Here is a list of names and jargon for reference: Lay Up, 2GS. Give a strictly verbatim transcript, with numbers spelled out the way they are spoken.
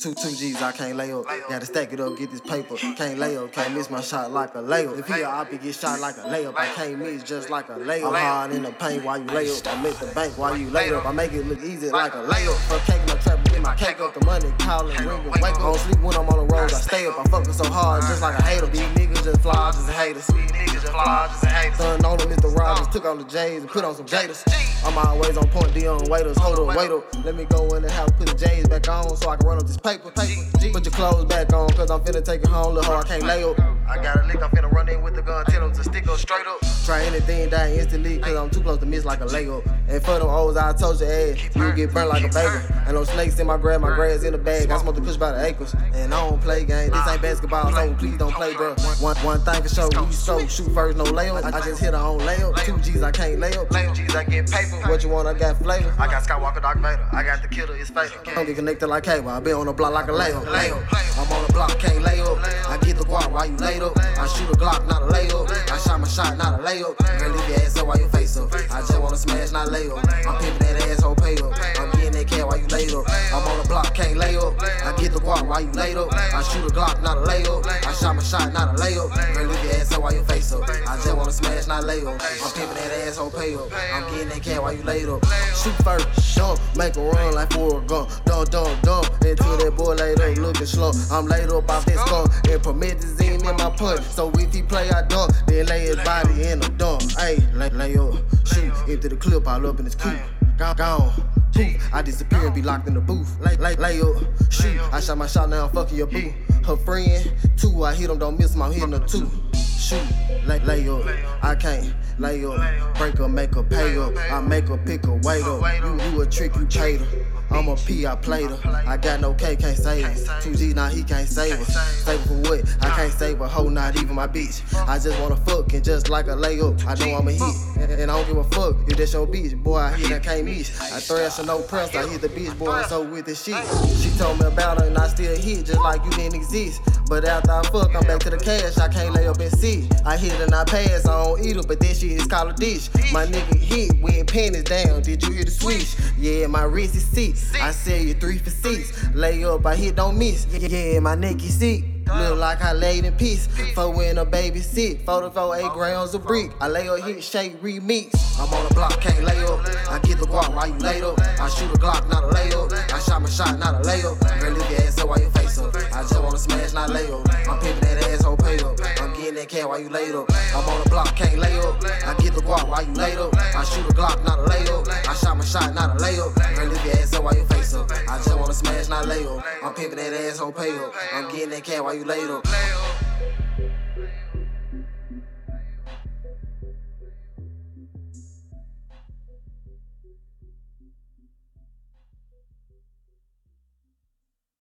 Two two G's, I can't lay up. Gotta stack it up, get this paper. Can't lay up, can't miss my shot like a layup. If here, I be get shot like a layup. I can't miss just like a layup. I'm hard in the paint while you lay up. I'm at the bank while you lay up. I make it look easy like a layup. Fuck cake, no trap, get my cake up. The money, calling, ringing, wake up. I don't sleep when I'm on the road, I stay up. I fuckin' so hard, just like a hater. These niggas just fly, just haters. These niggas just fly, just haters. Son on them, Mister Rogers, took all the J's and put on some Jaders. I'm always on point, D on waiters. Hold up, wait up. Let me go in the house, put the J's back on so I can run up this paper. paper. Put your clothes back on, cause I'm finna take it home. Look, hard, I can't lay up. I got a lick, I'm finna run in with the gun, tell them to stick up straight up. Try anything, die instantly, cause I'm too close to miss like a layup. And for them O's, I told your ass, you get burnt like a baby. And no snakes in my grab, my grass in the bag. I smoke the push by the acres, and I don't play game. This ain't basketball, so please don't play, bro. One, one thing for sure, you so shoot first, no layup. I just hit a on layup. Two G's, I can't lay up. Two G's, I get paper. What you want, I got flavor. I got Skywalker, Dark Vader. I got the killer, it's fatal. Don't get connected like cable. I been on the block like a layup. I'm on the block, can't lay up. I get the guap while you laid up. I shoot a Glock, not a layup. I shot my shot, not a layup. Girl, leave your ass up while you face up. I just wanna smash, not lay up. I'm pimping that asshole pay up. I'm getting that cat while you laid up. I'm on the block, can't lay up. I get the guap while you laid up. I shoot a Glock, not a layup. I shot my shot, not a layup. Girl, leave your ass up while you face up. I just wanna smash, not lay up. I'm pimping that asshole pay up. I'm getting that cat while you laid up. Shoot first, jump, make a run like for a gun. Dump, dump, dump, until that boy laid up looking slow. I'm laid up off this gun, and promethazine in my punch. So if he play, I dunk, then lay his body in the dump. Ayy, lay, lay up, shoot, into the clip, all up in his coupe. Gone, gone. I disappear and be locked in the booth. Lay, lay, lay up, shoot, I shot my shot, now I'm fucking your boo. Her friend, two, I hit him, don't miss him, I'm hitting her two. Shoot, lay, lay up, I can't lay up. Break her, make her pay up. I make her pick her weight up. You, you a trick, you traitor. I'm a P, I played her. I got no K, can't save her. two G, now nah, he can't save her. Save her for what? I can't save her, hoe, not even my bitch. I just wanna fuck and just like a layup, I know I'm a hit. And I don't give a fuck if that's your bitch, boy, I hit, I can't miss. I thrash her, no press, I hit the bitch, boy, I'm so with this shit. She told me about her and I still hit, just like you didn't exist. But after I fuck, I'm back to the cash, I can't lay up and see. I hit and I pass, I don't eat her, but this shit is called a dish. My nigga hit, when panties down, did you hear the swish? Yeah, my wrist is sick. I sell you three for six. Lay up, I hit, don't miss. Yeah, my neck is sick. Look like I laid in peace. For when a baby sick. Four to four, eight grams of brick. I lay up, hit, shake, remix. I'm on the block, can't lay up. I get the guap while you laid up. I shoot a Glock, not a layup. I shot my shot, not a layup. Girl, leave your ass up while you face up. I just wanna smash, not lay up. I'm pimping that asshole pay up. I'm getting that cat while you laid up. I'm on the block, can't lay up. I get the guap while you laid up. I shoot a Glock, not a layup. I shot my shot, not a layup. Girl, leave your ass up while you face up. I just wanna smash, not lay up. I'm pimping that asshole pay up. I'm getting that cat while you laid up.